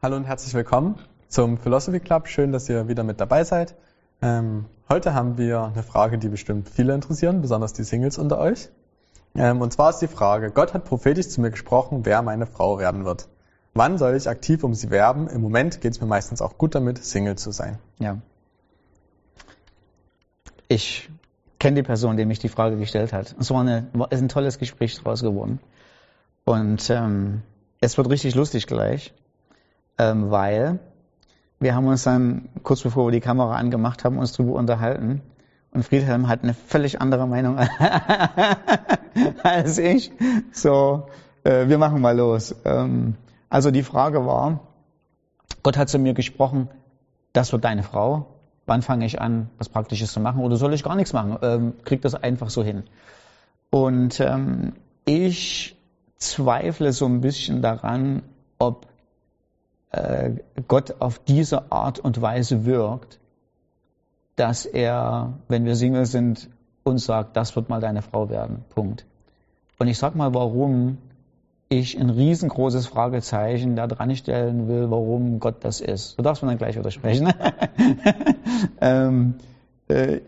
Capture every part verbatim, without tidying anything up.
Hallo und herzlich willkommen zum Philosophy Club. Schön, dass ihr wieder mit dabei seid. Ähm, heute haben wir eine Frage, die bestimmt viele interessieren, besonders die Singles unter euch. Ähm, und zwar ist die Frage, Gott hat prophetisch zu mir gesprochen, wer meine Frau werden wird. Wann soll ich aktiv um sie werben? Im Moment geht es mir meistens auch gut damit, Single zu sein. Ja. Ich kenne die Person, die mich die Frage gestellt hat. Es war eine, ist ein tolles Gespräch draus geworden. Und ähm, es wird richtig lustig gleich. Ähm, weil wir haben uns dann, kurz bevor wir die Kamera angemacht haben, uns drüber unterhalten. Und Friedhelm hat eine völlig andere Meinung als ich. So, äh, wir machen mal los. Ähm, also die Frage war, Gott hat zu mir gesprochen, das wird deine Frau. Wann fange ich an, was Praktisches zu machen? Oder soll ich gar nichts machen? Ähm, krieg das einfach so hin. Und ähm, ich zweifle so ein bisschen daran, ob Gott auf diese Art und Weise wirkt, dass er, wenn wir Single sind, uns sagt, das wird mal deine Frau werden. Punkt. Und ich sag mal, warum ich ein riesengroßes Fragezeichen da dran stellen will, warum Gott das ist. So darf man dann gleich wieder sprechen. ähm, äh,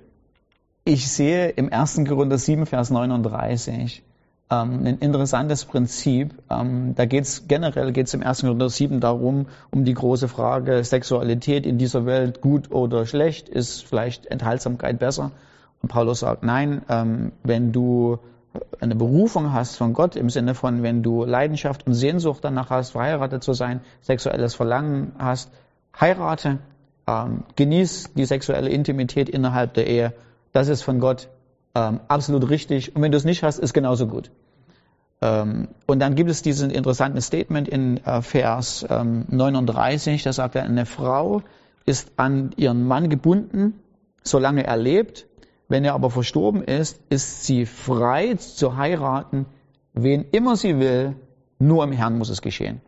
ich sehe im ersten Korinther sieben, Vers neununddreißig, Ähm, ein interessantes Prinzip. Ähm, da geht's generell geht's im ersten Korinther sieben darum, um die große Frage Sexualität in dieser Welt gut oder schlecht, ist vielleicht Enthaltsamkeit besser? Und Paulus sagt, nein, ähm, wenn du eine Berufung hast von Gott, im Sinne von, wenn du Leidenschaft und Sehnsucht danach hast, verheiratet zu sein, sexuelles Verlangen hast, heirate, ähm, genieß die sexuelle Intimität innerhalb der Ehe. Das ist von Gott Ähm, absolut richtig. Und wenn du es nicht hast, ist genauso gut. Ähm, und dann gibt es diesen interessanten Statement in äh, Vers ähm, neununddreißig, da sagt er, eine Frau ist an ihren Mann gebunden, solange er lebt. Wenn er aber verstorben ist, ist sie frei zu heiraten, wen immer sie will, nur im Herrn muss es geschehen.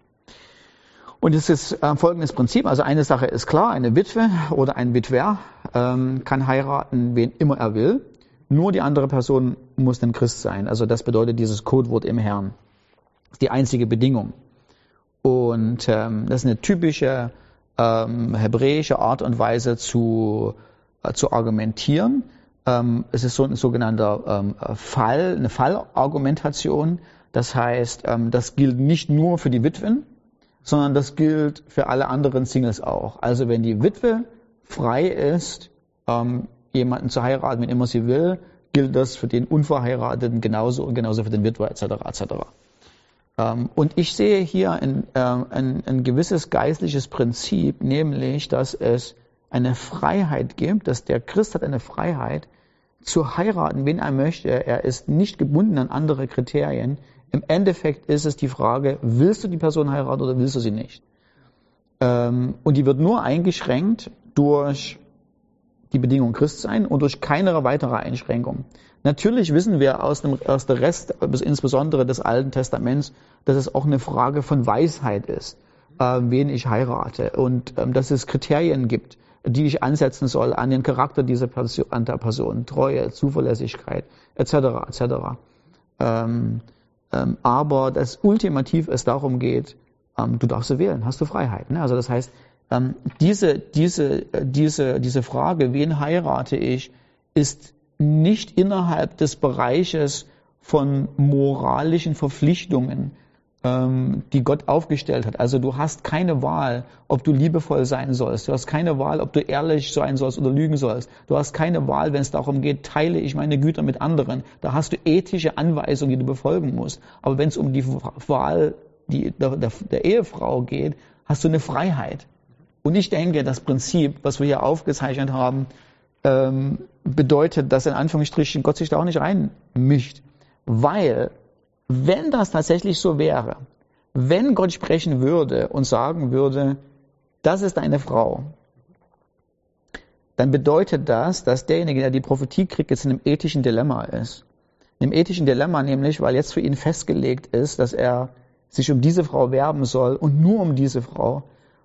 Und es ist äh, folgendes Prinzip, also eine Sache ist klar, eine Witwe oder ein Witwer ähm, kann heiraten, wen immer er will. Nur die andere Person muss ein Christ sein. Also das bedeutet dieses Codewort im Herrn. Das ist die einzige Bedingung. Und ähm, das ist eine typische ähm, hebräische Art und Weise zu, äh, zu argumentieren. Ähm, es ist so ein sogenannter ähm, Fall, eine Fallargumentation. Das heißt, ähm, das gilt nicht nur für die Witwen, sondern das gilt für alle anderen Singles auch. Also wenn die Witwe frei ist, ähm, jemanden zu heiraten, wenn immer sie will, gilt das für den Unverheirateten genauso und genauso für den Witwer et cetera et cetera. Ähm, und ich sehe hier ein, äh, ein, ein gewisses geistliches Prinzip, nämlich, dass es eine Freiheit gibt, dass der Christ hat eine Freiheit zu heiraten, wen er möchte. Er ist nicht gebunden an andere Kriterien. Im Endeffekt ist es die Frage, willst du die Person heiraten oder willst du sie nicht? Ähm, und die wird nur eingeschränkt durch die Bedingung Christ sein und durch keine weitere Einschränkung. Natürlich wissen wir aus dem aus der Rest, insbesondere des Alten Testaments, dass es auch eine Frage von Weisheit ist, äh, wen ich heirate und ähm, dass es Kriterien gibt, die ich ansetzen soll an den Charakter dieser Person, an der Person, Treue, Zuverlässigkeit et cetera et cetera. Ähm, ähm, aber dass ultimativ es darum geht, ähm, du darfst wählen, hast du Freiheit. Ne? Also das heißt, Ähm, diese, diese, diese, diese Frage, wen heirate ich, ist nicht innerhalb des Bereiches von moralischen Verpflichtungen, ähm, die Gott aufgestellt hat. Also du hast keine Wahl, ob du liebevoll sein sollst. Du hast keine Wahl, ob du ehrlich sein sollst oder lügen sollst. Du hast keine Wahl, wenn es darum geht, teile ich meine Güter mit anderen. Da hast du ethische Anweisungen, die du befolgen musst. Aber wenn es um die Wahl die, der, der, der Ehefrau geht, hast du eine Freiheit. Und ich denke, das Prinzip, was wir hier aufgezeichnet haben, ähm, bedeutet, dass in Anführungsstrichen Gott sich da auch nicht reinmischt. Weil, wenn das tatsächlich so wäre, wenn Gott sprechen würde und sagen würde, das ist deine Frau, dann bedeutet das, dass derjenige, der die Prophetie kriegt, jetzt in einem ethischen Dilemma ist. In einem ethischen Dilemma nämlich, weil jetzt für ihn festgelegt ist, dass er sich um diese Frau werben soll und nur um diese Frau.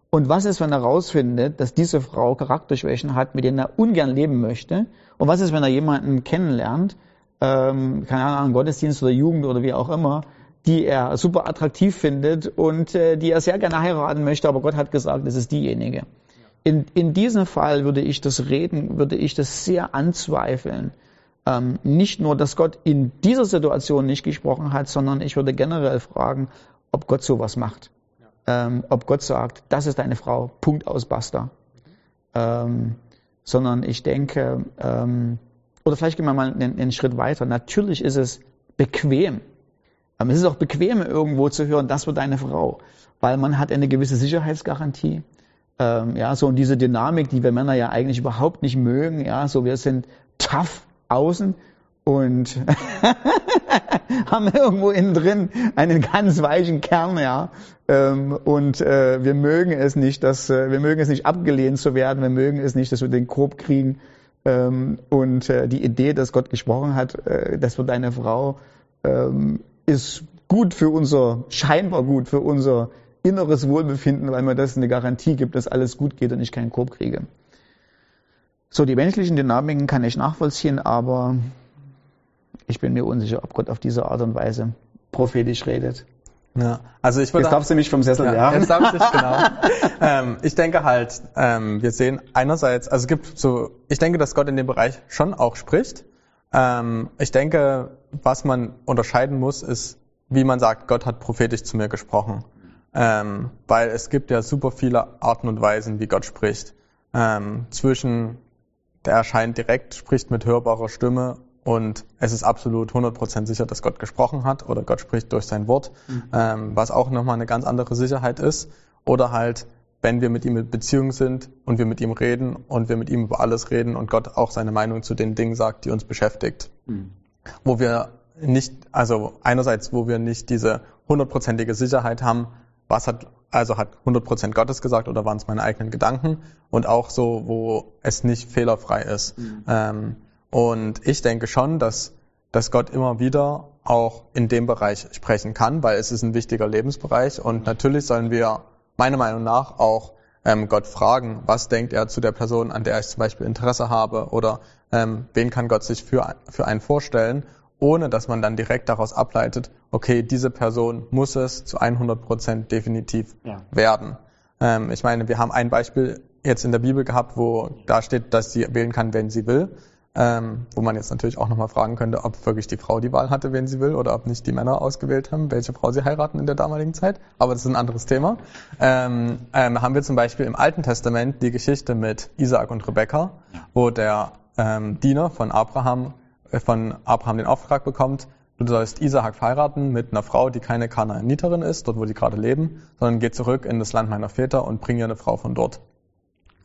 Und was ist, wenn er rausfindet, dass diese Frau Charakterschwächen hat, mit denen er ungern leben möchte? Und was ist, wenn er jemanden kennenlernt, ähm, keine Ahnung, Gottesdienst oder Jugend oder wie auch immer, die er super attraktiv findet und äh, die er sehr gerne heiraten möchte, aber Gott hat gesagt, es ist diejenige. In, in diesem Fall würde ich das reden, würde ich das sehr anzweifeln. Ähm, nicht nur, dass Gott in dieser Situation nicht gesprochen hat, sondern ich würde generell fragen, ob Gott sowas macht. Ähm, ob Gott sagt, das ist deine Frau, Punkt aus, basta. Ähm, sondern ich denke, ähm, oder vielleicht gehen wir mal einen, einen Schritt weiter. Natürlich ist es bequem. Ähm, es ist auch bequem, irgendwo zu hören, das wird deine Frau. Weil man hat eine gewisse Sicherheitsgarantie. Ähm, ja, so und diese Dynamik, die wir Männer ja eigentlich überhaupt nicht mögen, ja, so wir sind tough außen und haben irgendwo innen drin einen ganz weichen Kern, ja, ähm, und äh, wir mögen es nicht, dass äh, wir mögen es nicht abgelehnt zu werden, wir mögen es nicht, dass wir den Korb kriegen, ähm, und äh, die Idee, dass Gott gesprochen hat, äh, das wird deine Frau, ähm, ist gut für unser, scheinbar gut für unser inneres Wohlbefinden, weil mir das eine Garantie gibt, dass alles gut geht und ich keinen Korb kriege. So, die menschlichen Dynamiken kann ich nachvollziehen, aber ich bin mir unsicher, ob Gott auf diese Art und Weise prophetisch redet. Ja, also ich würde jetzt darfst du mich vom Sessel ja, werfen. Jetzt darfst du mich, genau. ähm, ich denke halt, ähm, wir sehen einerseits, also es gibt so, ich denke, dass Gott in dem Bereich schon auch spricht. Ähm, ich denke, was man unterscheiden muss, ist, wie man sagt, Gott hat prophetisch zu mir gesprochen. Ähm, weil es gibt ja super viele Arten und Weisen, wie Gott spricht. Ähm, zwischen der erscheint direkt, spricht mit hörbarer Stimme und es ist absolut hundert Prozent sicher, dass Gott gesprochen hat oder Gott spricht durch sein Wort, mhm. ähm, was auch nochmal eine ganz andere Sicherheit ist. Oder halt, wenn wir mit ihm in Beziehung sind und wir mit ihm reden und wir mit ihm über alles reden und Gott auch seine Meinung zu den Dingen sagt, die uns beschäftigt. Mhm. Wo wir nicht, also einerseits, wo wir nicht diese hundertprozentige Sicherheit haben, was hat, also hat hundert Prozent Gottes gesagt oder waren es meine eigenen Gedanken und auch so, wo es nicht fehlerfrei ist. Mhm. Ähm, und ich denke schon, dass, dass Gott immer wieder auch in dem Bereich sprechen kann, weil es ist ein wichtiger Lebensbereich und natürlich sollen wir meiner Meinung nach auch ähm, Gott fragen, was denkt er zu der Person, an der ich zum Beispiel Interesse habe oder ähm, wen kann Gott sich für, für einen vorstellen, ohne dass man dann direkt daraus ableitet, okay, diese Person muss es zu hundert Prozent definitiv ja. werden. Ähm, ich meine, wir haben ein Beispiel jetzt in der Bibel gehabt, wo da steht, dass sie wählen kann, wenn sie will. Ähm, wo man jetzt natürlich auch nochmal fragen könnte, ob wirklich die Frau die Wahl hatte, wen sie will, oder ob nicht die Männer ausgewählt haben, welche Frau sie heiraten in der damaligen Zeit. Aber das ist ein anderes Thema. Ähm, ähm, haben wir zum Beispiel im Alten Testament die Geschichte mit Isaak und Rebekka, wo der ähm, Diener von Abraham von Abraham den Auftrag bekommt, du sollst Isaak heiraten mit einer Frau, die keine Kanaaniterin ist, dort wo die gerade leben, sondern geh zurück in das Land meiner Väter und bring ihr eine Frau von dort.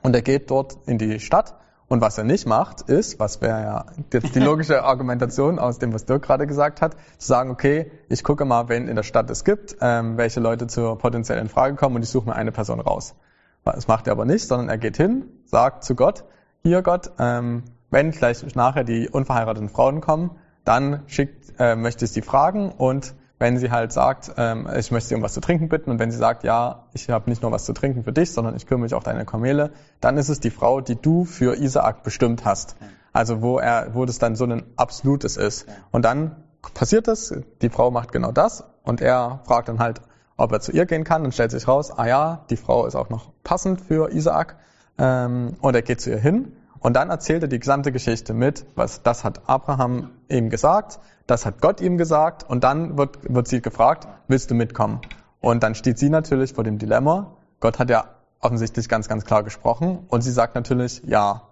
Und er geht dort in die Stadt und was er nicht macht, ist, was wäre ja jetzt die logische Argumentation aus dem, was Dirk gerade gesagt hat, zu sagen, okay, ich gucke mal, wen in der Stadt es gibt, ähm, welche Leute zur potenziellen Frage kommen und ich suche mir eine Person raus. Das macht er aber nicht, sondern er geht hin, sagt zu Gott, hier Gott, ähm, wenn vielleicht nachher die unverheirateten Frauen kommen, dann schickt, äh, möchte ich sie fragen und wenn sie halt sagt, ähm, ich möchte sie um was zu trinken bitten und wenn sie sagt, ja, ich habe nicht nur was zu trinken für dich, sondern ich kümmere mich auch deine Kamele, dann ist es die Frau, die du für Isaak bestimmt hast. Also wo er, wo das dann so ein absolutes ist. Und dann passiert das, die Frau macht genau das und er fragt dann halt, ob er zu ihr gehen kann und stellt sich raus, ah ja, die Frau ist auch noch passend für Isaak, ähm, und er geht zu ihr hin. Und dann erzählt er die gesamte Geschichte mit, was das hat Abraham ihm gesagt, das hat Gott ihm gesagt und dann wird, wird sie gefragt, willst du mitkommen? Und dann steht sie natürlich vor dem Dilemma, Gott hat ja offensichtlich ganz, ganz klar gesprochen und sie sagt natürlich ja.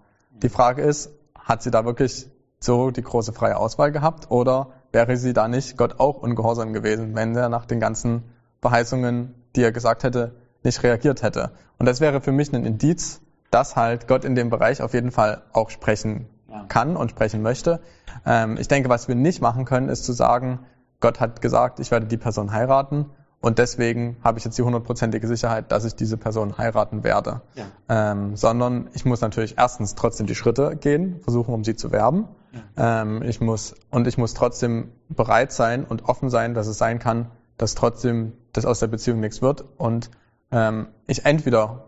Die Frage ist, hat sie da wirklich so die große freie Auswahl gehabt oder wäre sie da nicht Gott auch ungehorsam gewesen, wenn er nach den ganzen Verheißungen, die er gesagt hätte, nicht reagiert hätte? Und das wäre für mich ein Indiz, dass halt Gott in dem Bereich auf jeden Fall auch sprechen kann und sprechen möchte. Ähm, ich denke, was wir nicht machen können, ist zu sagen, Gott hat gesagt, ich werde die Person heiraten und deswegen habe ich jetzt die hundertprozentige Sicherheit, dass ich diese Person heiraten werde. Ja. Ähm, sondern ich muss natürlich erstens trotzdem die Schritte gehen, versuchen, um sie zu werben. Ja. Ähm, ich muss, und ich muss trotzdem bereit sein und offen sein, dass es sein kann, dass trotzdem das aus der Beziehung nichts wird und ähm, ich entweder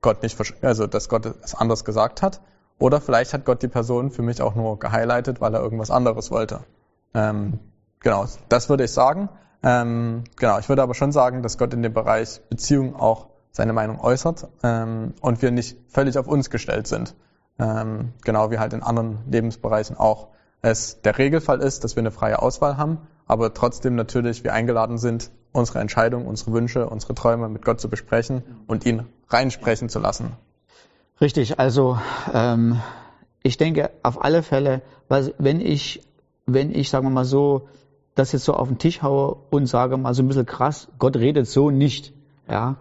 Gott nicht, also dass Gott es anders gesagt hat. Oder vielleicht hat Gott die Person für mich auch nur gehighlightet, weil er irgendwas anderes wollte. Ähm, genau, das würde ich sagen. Ähm, genau, ich würde aber schon sagen, dass Gott in dem Bereich Beziehung auch seine Meinung äußert ähm, und wir nicht völlig auf uns gestellt sind. Ähm, genau wie halt in anderen Lebensbereichen auch es der Regelfall ist, dass wir eine freie Auswahl haben, aber trotzdem natürlich wir eingeladen sind, unsere Entscheidungen, unsere Wünsche, unsere Träume mit Gott zu besprechen und ihn reinsprechen zu lassen. Richtig, also ähm, ich denke auf alle Fälle, weil wenn ich, wenn ich, sagen wir mal so, das jetzt so auf den Tisch haue und sage mal so ein bisschen krass, Gott redet so nicht, ja,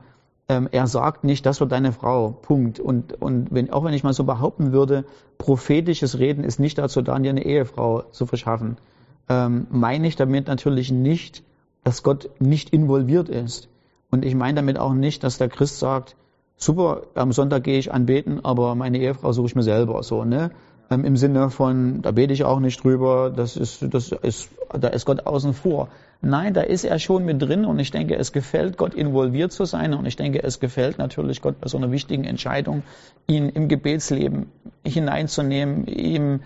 ähm, er sagt nicht, das wird deine Frau, Punkt. Und, und wenn, auch wenn ich mal so behaupten würde, prophetisches Reden ist nicht dazu da, dir eine Ehefrau zu verschaffen, ähm, meine ich damit natürlich nicht, dass Gott nicht involviert ist. Und ich meine damit auch nicht, dass der Christ sagt, super, am Sonntag gehe ich anbeten, aber meine Ehefrau suche ich mir selber, so, ne? Ähm, Im Sinne von, da bete ich auch nicht drüber, das ist, das ist, da ist Gott außen vor. Nein, da ist er schon mit drin und ich denke, es gefällt Gott, involviert zu sein und ich denke, es gefällt natürlich Gott bei so einer wichtigen Entscheidung, ihn im Gebetsleben hineinzunehmen, ihm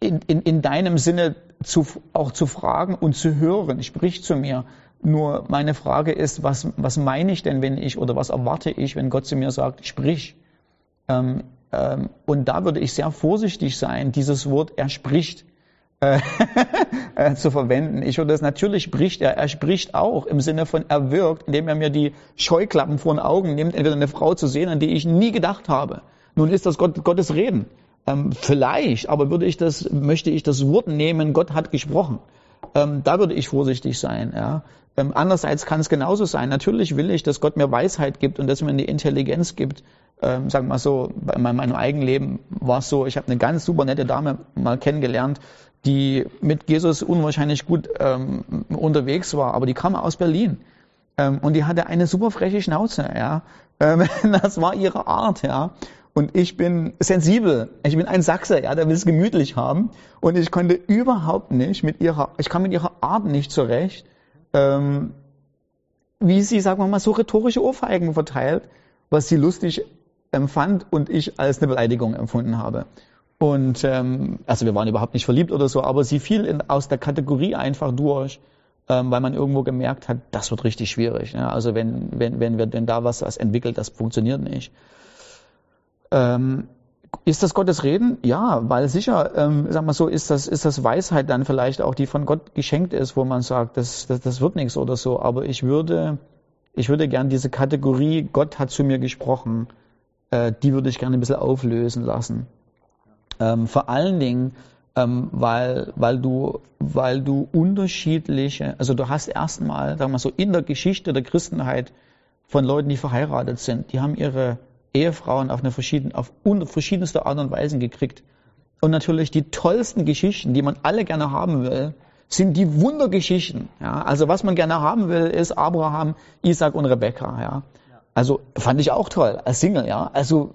in, in, in deinem Sinne zu, auch zu fragen und zu hören, sprich zu mir. Nur meine Frage ist, was, was meine ich denn, wenn ich, oder was erwarte ich, wenn Gott zu mir sagt, sprich. Ähm, ähm, und da würde ich sehr vorsichtig sein, dieses Wort, er spricht, äh, äh, zu verwenden. Ich würde es, natürlich spricht er, er spricht auch im Sinne von, er wirkt, indem er mir die Scheuklappen vor den Augen nimmt, entweder eine Frau zu sehen, an die ich nie gedacht habe. Nun ist das Gott, Gottes Reden. Ähm, vielleicht, aber würde ich das, möchte ich das Wort nehmen, Gott hat gesprochen. Ähm, da würde ich vorsichtig sein, ja. Ähm, andererseits kann es genauso sein. Natürlich will ich, dass Gott mir Weisheit gibt und dass mir eine Intelligenz gibt. Ähm, sagen wir mal so, bei meinem eigenen Leben war es so, ich habe eine ganz super nette Dame mal kennengelernt, die mit Jesus unwahrscheinlich gut ähm, unterwegs war, aber die kam aus Berlin. Ähm, und die hatte eine super freche Schnauze, ja. Ähm, das war ihre Art, ja. Und ich bin sensibel, ich bin ein Sachse, ja, der will es gemütlich haben. Und ich konnte überhaupt nicht mit ihrer, ich kam mit ihrer Art nicht zurecht, ähm, wie sie, sagen wir mal, so rhetorische Ohrfeigen verteilt, was sie lustig empfand und ich als eine Beleidigung empfunden habe. Und ähm, also wir waren überhaupt nicht verliebt oder so, aber sie fiel in, aus der Kategorie einfach durch, ähm, weil man irgendwo gemerkt hat, das wird richtig schwierig. Ja? Also wenn wenn wenn wir denn da was, was entwickelt, das funktioniert nicht. Ähm, ist das Gottes Reden? Ja, weil sicher, ähm, sag mal so, ist das, ist das Weisheit dann vielleicht auch, die von Gott geschenkt ist, wo man sagt, das, das, das wird nichts oder so. Aber ich würde, ich würde gern diese Kategorie, Gott hat zu mir gesprochen, äh, die würde ich gerne ein bisschen auflösen lassen. Ähm, vor allen Dingen, ähm, weil, weil du, weil du unterschiedliche, also du hast erstmal, sag mal so, in der Geschichte der Christenheit von Leuten, die verheiratet sind, die haben ihre Ehefrauen auf eine verschiedene, auf verschiedenste Art und Weisen gekriegt. Und natürlich die tollsten Geschichten, die man alle gerne haben will, sind die Wundergeschichten. Ja, also was man gerne haben will, ist Abraham, Isaak und Rebekka. Ja, also fand ich auch toll als Single. Ja, also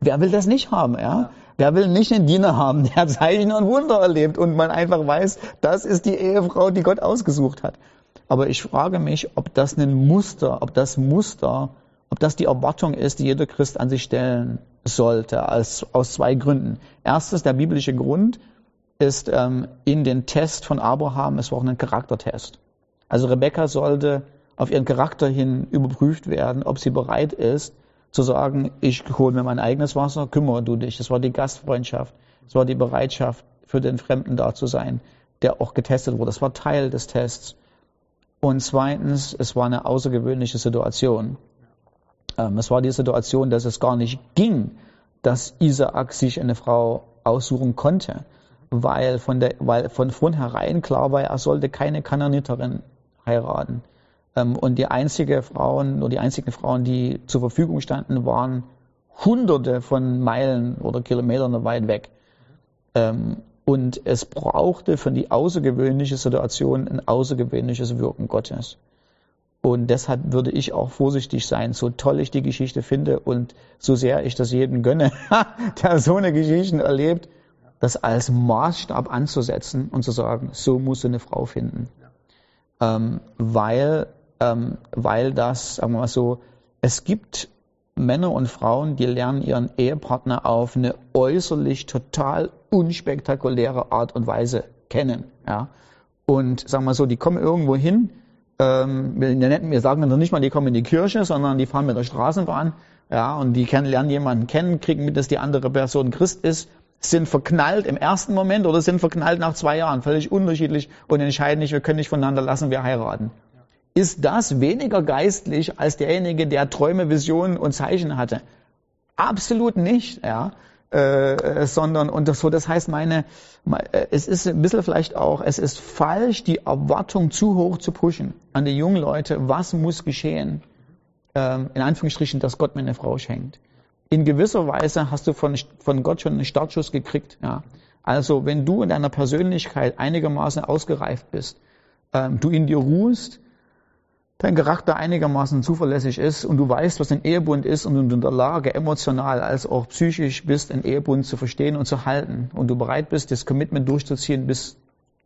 wer will das nicht haben? Ja, ja. Wer will nicht einen Diener haben, der Zeichen und Wunder erlebt und man einfach weiß, das ist die Ehefrau, die Gott ausgesucht hat. Aber ich frage mich, ob das ein Muster, ob das Muster ob das die Erwartung ist, die jeder Christ an sich stellen sollte, als, aus zwei Gründen. Erstens, der biblische Grund ist ähm, in den Test von Abraham, es war auch ein Charaktertest. Also Rebekka sollte auf ihren Charakter hin überprüft werden, ob sie bereit ist, zu sagen, ich hole mir mein eigenes Wasser, kümmere du dich. Das war die Gastfreundschaft, das war die Bereitschaft, für den Fremden da zu sein, der auch getestet wurde. Das war Teil des Tests. Und zweitens, es war eine außergewöhnliche Situation. Es war die Situation, dass es gar nicht ging, dass Isaak sich eine Frau aussuchen konnte, weil von, der, weil von vornherein klar war, er sollte keine Kanaaniterin heiraten. Und die einzige Frauen, nur die einzigen Frauen, die zur Verfügung standen, waren Hunderte von Meilen oder Kilometern weit weg. Und es brauchte für die außergewöhnliche Situation ein außergewöhnliches Wirken Gottes. Und deshalb würde ich auch vorsichtig sein, so toll ich die Geschichte finde und so sehr ich das jedem gönne, der so eine Geschichte erlebt, das als Maßstab anzusetzen und zu sagen, so musst du eine Frau finden. Ja. Ähm, weil, ähm, weil das, sagen wir mal so, es gibt Männer und Frauen, die lernen ihren Ehepartner auf eine äußerlich total unspektakuläre Art und Weise kennen. Ja? und sagen wir so, die kommen irgendwo hin, ähm, wir, wir sagen dann nicht mal, die kommen in die Kirche, sondern die fahren mit der Straßenbahn, ja, und die lernen jemanden kennen, kriegen mit, dass die andere Person Christ ist, sind verknallt im ersten Moment oder sind verknallt nach zwei Jahren, völlig unterschiedlich und entscheiden nicht, wir können nicht voneinander lassen, wir heiraten. Ist das weniger geistlich als derjenige, der Träume, Visionen und Zeichen hatte? Absolut nicht, ja. Äh, sondern, und das, so, das heißt, meine, es ist ein bisschen vielleicht auch, es ist falsch, die Erwartung zu hoch zu pushen an die jungen Leute, was muss geschehen, ähm, in Anführungsstrichen, dass Gott mir eine Frau schenkt. In gewisser Weise hast du von, von Gott schon einen Startschuss gekriegt, ja. Also, wenn du in deiner Persönlichkeit einigermaßen ausgereift bist, ähm, du in dir ruhst, dein Charakter einigermaßen zuverlässig ist und du weißt, was ein Ehebund ist und du in der Lage, emotional als auch psychisch bist, einen Ehebund zu verstehen und zu halten und du bereit bist, das Commitment durchzuziehen bis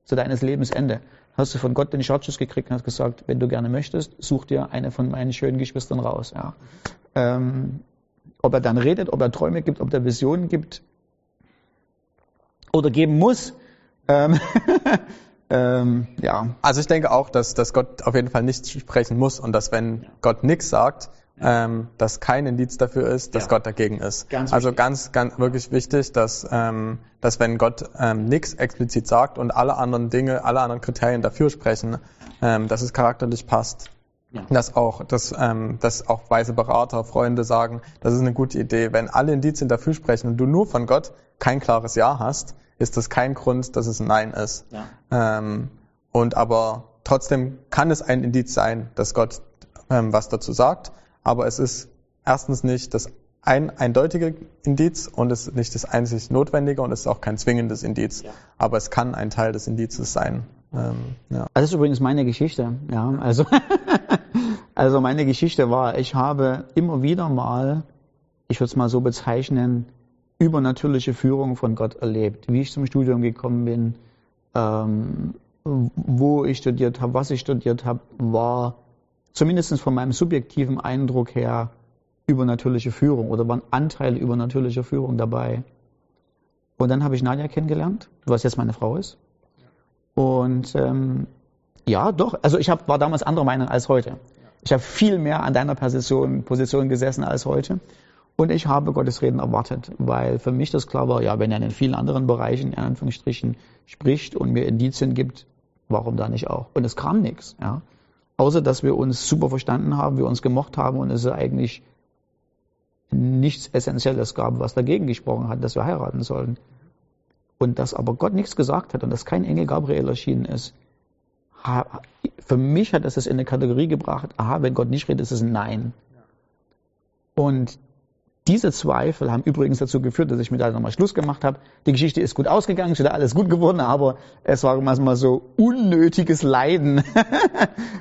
zu deines Lebensende, hast du von Gott den Startschuss gekriegt und hast gesagt, wenn du gerne möchtest, such dir eine von meinen schönen Geschwistern raus. Ja. Ähm, ob er dann redet, ob er Träume gibt, ob er Visionen gibt oder geben muss, ähm, Ähm, ja. Also ich denke auch, dass, dass Gott auf jeden Fall nicht sprechen muss und dass, wenn ja. Gott nichts sagt, ja. ähm, dass kein Indiz dafür ist, dass ja. Gott dagegen ist. Ganz also wichtig. ganz, ganz wirklich wichtig, dass, ähm, dass wenn Gott ähm, nichts explizit sagt und alle anderen Dinge, alle anderen Kriterien dafür sprechen, ähm, dass es charakterlich passt. Ja. Dass auch, dass, ähm, dass auch weise Berater, Freunde sagen, das ist eine gute Idee. Wenn alle Indizien dafür sprechen und du nur von Gott kein klares Ja hast, ist das kein Grund, dass es ein Nein ist. Ja. Ähm, und aber trotzdem kann es ein Indiz sein, dass Gott ähm, was dazu sagt, aber es ist erstens nicht das ein, eindeutige Indiz und es ist nicht das einzig notwendige und es ist auch kein zwingendes Indiz, ja. aber es kann ein Teil des Indizes sein. Ähm, ja. Das ist übrigens meine Geschichte. Ja, also, also meine Geschichte war, ich habe immer wieder mal, ich würde es mal so bezeichnen, übernatürliche Führung von Gott erlebt, wie ich zum Studium gekommen bin, ähm, wo ich studiert habe, was ich studiert habe, war zumindest von meinem subjektiven Eindruck her übernatürliche Führung oder waren Anteile übernatürlicher Führung dabei. Und dann habe ich Nadja kennengelernt, was jetzt meine Frau ist. Und ähm, ja, doch, also ich hab, war damals anderer Meinung als heute. Ich habe viel mehr an deiner Position, Position gesessen als heute. Und ich habe Gottes Reden erwartet, weil für mich das klar war, ja, wenn er in vielen anderen Bereichen, in Anführungsstrichen, spricht und mir Indizien gibt, warum da nicht auch? Und es kam nichts, ja. Außer, dass wir uns super verstanden haben, wir uns gemocht haben und es eigentlich nichts Essentielles gab, was dagegen gesprochen hat, dass wir heiraten sollen. Und dass aber Gott nichts gesagt hat und dass kein Engel Gabriel erschienen ist, für mich hat das es in eine Kategorie gebracht, aha, wenn Gott nicht redet, ist es ein Nein. Und diese Zweifel haben übrigens dazu geführt, dass ich mit da nochmal Schluss gemacht habe. Die Geschichte ist gut ausgegangen, es ist alles gut geworden, aber es war mal so unnötiges Leiden,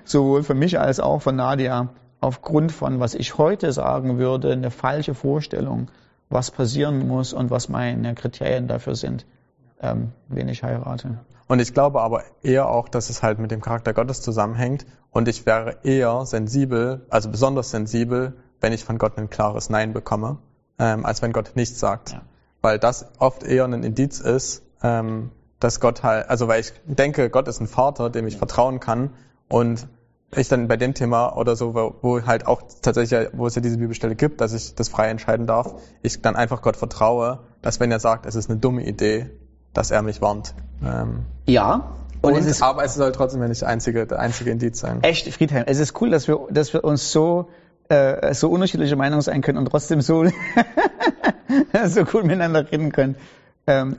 sowohl für mich als auch für Nadja, aufgrund von, was ich heute sagen würde, eine falsche Vorstellung, was passieren muss und was meine Kriterien dafür sind, ähm, wen ich heirate. Und ich glaube aber eher auch, dass es halt mit dem Charakter Gottes zusammenhängt und ich wäre eher sensibel, also besonders sensibel, wenn ich von Gott ein klares Nein bekomme, ähm, als wenn Gott nichts sagt. Ja. Weil das oft eher ein Indiz ist, ähm, dass Gott halt, also weil ich denke, Gott ist ein Vater, dem ich ja. vertrauen kann und ich dann bei dem Thema oder so, wo, wo halt auch tatsächlich, wo es ja diese Bibelstelle gibt, dass ich das frei entscheiden darf, ich dann einfach Gott vertraue, dass wenn er sagt, es ist eine dumme Idee, dass er mich warnt. Ähm, ja. Und und es ist, aber es soll trotzdem ja nicht der einzige, der einzige Indiz sein. Echt, Friedhelm, es ist cool, dass wir, dass wir uns so so unterschiedliche Meinungen sein können und trotzdem so, so cool miteinander reden können.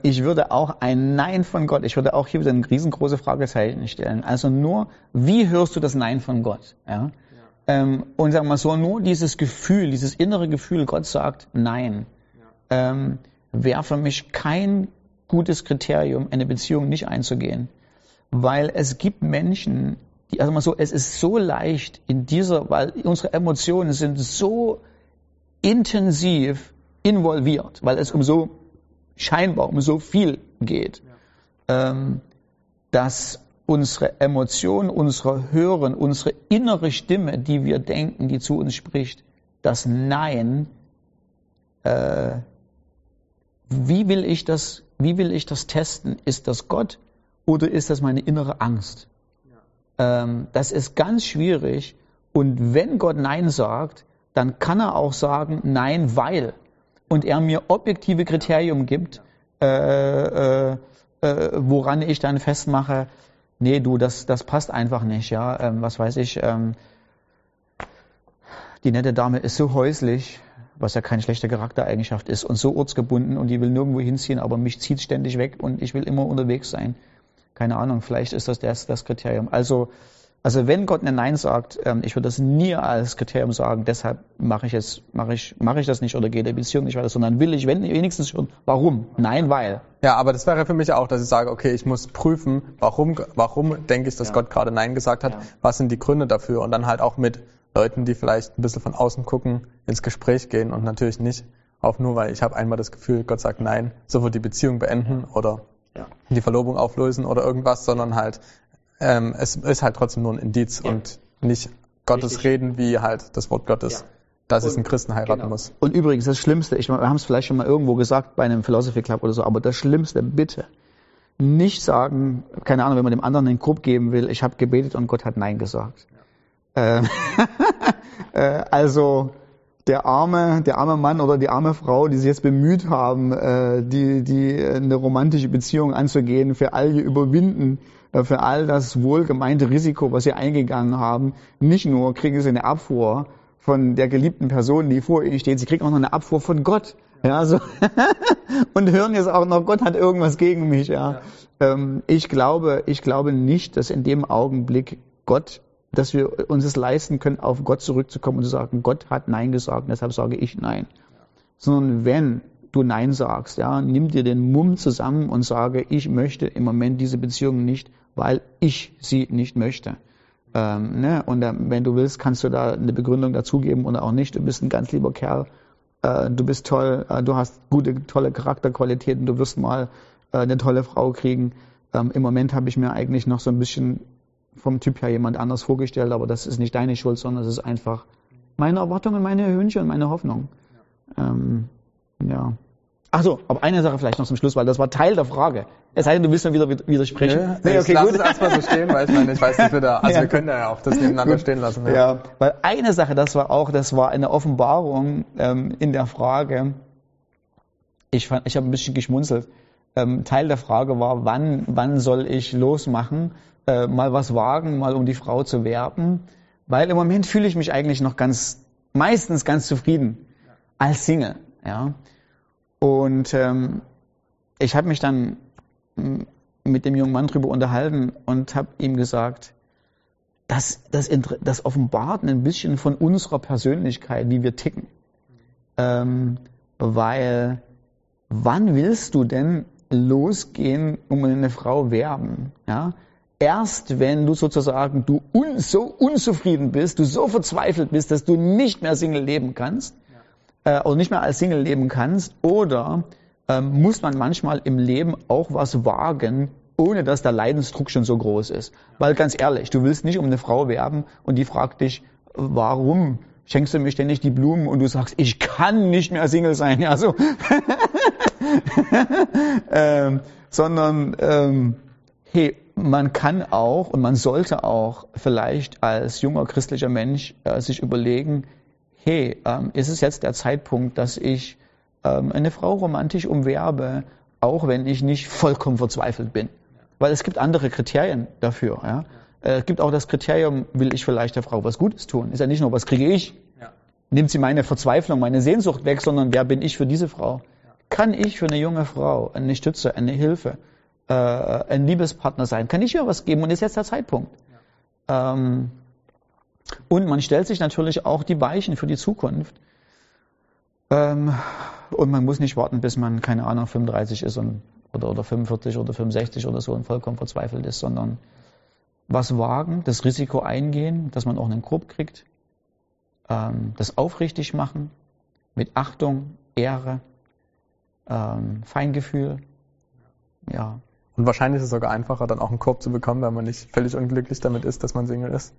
Ich würde auch ein Nein von Gott, ich würde auch hier wieder ein riesengroße Fragezeichen stellen. Also nur, wie hörst du das Nein von Gott? Ja? Ja. Und sagen wir mal so, nur dieses Gefühl, dieses innere Gefühl, Gott sagt Nein, ja. wäre für mich kein gutes Kriterium, eine Beziehung nicht einzugehen. Weil es gibt Menschen, also mal so, es ist so leicht in dieser, weil unsere Emotionen sind so intensiv involviert, weil es um so scheinbar um so viel geht, ja. ähm, dass unsere Emotionen, unsere Hören, unsere innere Stimme, die wir denken, die zu uns spricht, das Nein, äh, wie will ich das, wie will ich das testen? Ist das Gott oder ist das meine innere Angst? Ja. Ähm, das ist ganz schwierig. Und wenn Gott Nein sagt, dann kann er auch sagen, nein, weil. Und er mir objektive Kriterien gibt, äh, äh, äh, woran ich dann festmache, nee, du, das, das passt einfach nicht. Ja, ähm, was weiß ich, ähm, die nette Dame ist so häuslich, was ja keine schlechte Charaktereigenschaft ist, und so ortsgebunden und die will nirgendwo hinziehen, aber mich zieht ständig weg und ich will immer unterwegs sein. Keine Ahnung, vielleicht ist das das, das Kriterium. Also, Also wenn Gott ein Nein sagt, ich würde das nie als Kriterium sagen, deshalb mache ich es, mache ich, mache ich das nicht oder gehe der Beziehung nicht weiter, sondern will ich wenn, wenigstens schon, warum? Nein, weil. Ja, aber das wäre für mich auch, dass ich sage, okay, ich muss prüfen, warum, warum denke ich, dass ja. Gott gerade Nein gesagt hat, ja. Was sind die Gründe dafür, und dann halt auch mit Leuten, die vielleicht ein bisschen von außen gucken, ins Gespräch gehen und natürlich nicht auch nur, weil ich habe einmal das Gefühl, Gott sagt Nein, so wird die Beziehung beenden oder ja. die Verlobung auflösen oder irgendwas, sondern halt Ähm, es ist halt trotzdem nur ein Indiz ja. und nicht Gottes Richtig. Reden, wie halt das Wort Gottes, ja. dass und, ich einen Christen heiraten genau. muss. Und übrigens, das Schlimmste, ich, wir haben es vielleicht schon mal irgendwo gesagt bei einem Philosophy Club oder so, aber das Schlimmste, bitte nicht sagen, keine Ahnung, wenn man dem anderen einen Korb geben will, ich habe gebetet und Gott hat Nein gesagt. Ja. Ähm, äh, also der arme, der arme Mann oder die arme Frau, die sich jetzt bemüht haben, äh, die, die eine romantische Beziehung anzugehen, für all ihr Überwinden, für all das wohlgemeinte Risiko, was sie eingegangen haben, nicht nur kriegen sie eine Abfuhr von der geliebten Person, die vor ihnen steht, sie kriegen auch noch eine Abfuhr von Gott. Ja, so. Und hören jetzt auch noch, Gott hat irgendwas gegen mich. Ja. Ja. Ähm, ich glaube, ich glaube nicht, dass in dem Augenblick Gott, dass wir uns es leisten können, auf Gott zurückzukommen und zu sagen, Gott hat Nein gesagt, deshalb sage ich Nein. Ja. Sondern wenn du Nein sagst, ja, nimm dir den Mumm zusammen und sage, ich möchte im Moment diese Beziehung nicht, weil ich sie nicht möchte. Ähm, ne? Und äh, wenn du willst, kannst du da eine Begründung dazugeben oder auch nicht. Du bist ein ganz lieber Kerl, äh, du bist toll, äh, du hast gute, tolle Charakterqualitäten, du wirst mal äh, eine tolle Frau kriegen. Ähm, Im Moment habe ich mir eigentlich noch so ein bisschen vom Typ her jemand anders vorgestellt, aber das ist nicht deine Schuld, sondern es ist einfach meine Erwartungen, meine Wünsche und meine Hoffnung. Ja. Ähm, ja. Ach so, aber eine Sache vielleicht noch zum Schluss, weil das war Teil der Frage. Es heißt, du willst mir wieder widersprechen. Nö, nee, okay, lass gut. es erstmal so stehen, weil ich meine, ich weiß nicht wieder. Also ja. wir können ja auch das nebeneinander gut. stehen lassen. Ja. ja, weil eine Sache, das war auch, das war eine Offenbarung ähm, in der Frage. Ich fand, ich habe ein bisschen geschmunzelt. Ähm, Teil der Frage war, wann, wann soll ich losmachen, äh, mal was wagen, mal um die Frau zu werben, weil im Moment fühle ich mich eigentlich noch ganz, meistens ganz zufrieden als Single. Ja. Und ähm, ich habe mich dann mit dem jungen Mann drüber unterhalten und habe ihm gesagt, das, das, das offenbart ein bisschen von unserer Persönlichkeit, wie wir ticken. Ähm, weil wann willst du denn losgehen, um eine Frau werben? Ja? Erst wenn du sozusagen du un, so unzufrieden bist, du so verzweifelt bist, dass du nicht mehr Single leben kannst, äh, oder nicht mehr als Single leben kannst, oder ähm, muss man manchmal im Leben auch was wagen, ohne dass der Leidensdruck schon so groß ist. Weil ganz ehrlich, du willst nicht um eine Frau werben und die fragt dich, warum schenkst du mir ständig die Blumen, und du sagst, ich kann nicht mehr Single sein, ja so. ähm, sondern, ähm, hey, man kann auch und man sollte auch vielleicht als junger christlicher Mensch äh, sich überlegen, hey, ähm, ist es jetzt der Zeitpunkt, dass ich ähm, eine Frau romantisch umwerbe, auch wenn ich nicht vollkommen verzweifelt bin? Weil es gibt andere Kriterien dafür. Ja? Äh, es gibt auch das Kriterium, will ich vielleicht der Frau was Gutes tun? Ist ja nicht nur, was kriege ich? Ja. Nimmt sie meine Verzweiflung, meine Sehnsucht weg, sondern wer bin ich für diese Frau? Ja. Kann ich für eine junge Frau eine Stütze, eine Hilfe, äh, ein Liebespartner sein? Kann ich ihr was geben? Und ist jetzt der Zeitpunkt? Ja. Ähm, Und man stellt sich natürlich auch die Weichen für die Zukunft. Ähm, und man muss nicht warten, bis man, keine Ahnung, fünfunddreißig ist und, oder, oder fünfundvierzig oder fünfundsechzig oder so und vollkommen verzweifelt ist, sondern was wagen, das Risiko eingehen, dass man auch einen Korb kriegt, ähm, das aufrichtig machen, mit Achtung, Ehre, ähm, Feingefühl, ja. Und wahrscheinlich ist es sogar einfacher, dann auch einen Korb zu bekommen, wenn man nicht völlig unglücklich damit ist, dass man Single ist.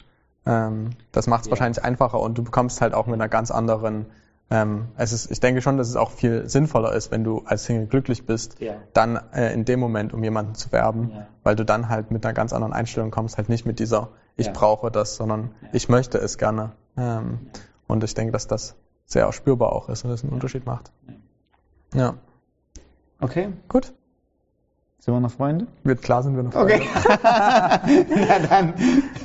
Ähm, das macht es ja. wahrscheinlich einfacher, und du bekommst halt auch mit einer ganz anderen Ähm, es ist, ich denke schon, dass es auch viel sinnvoller ist, wenn du als Single glücklich bist, ja. dann äh, in dem Moment um jemanden zu werben, ja. weil du dann halt mit einer ganz anderen Einstellung kommst, halt nicht mit dieser, ich ja. brauche das, sondern ja. ich möchte es gerne. Ähm, ja. Und ich denke, dass das sehr spürbar auch ist und das einen ja. Unterschied macht. Ja. ja. Okay. Gut. Sind wir noch Freunde? Wird klar, sind wir noch Freunde. Okay. Na dann.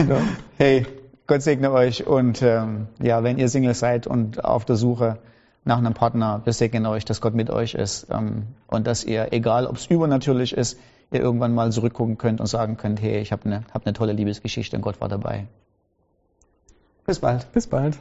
Ja. Hey, Gott segne euch. Und ähm, ja, wenn ihr Single seid und auf der Suche nach einem Partner, wir segnen euch, dass Gott mit euch ist. Ähm, und dass ihr, egal ob es übernatürlich ist, ihr irgendwann mal zurückgucken könnt und sagen könnt, hey, ich habe eine hab ne tolle Liebesgeschichte und Gott war dabei. Bis bald. Bis bald.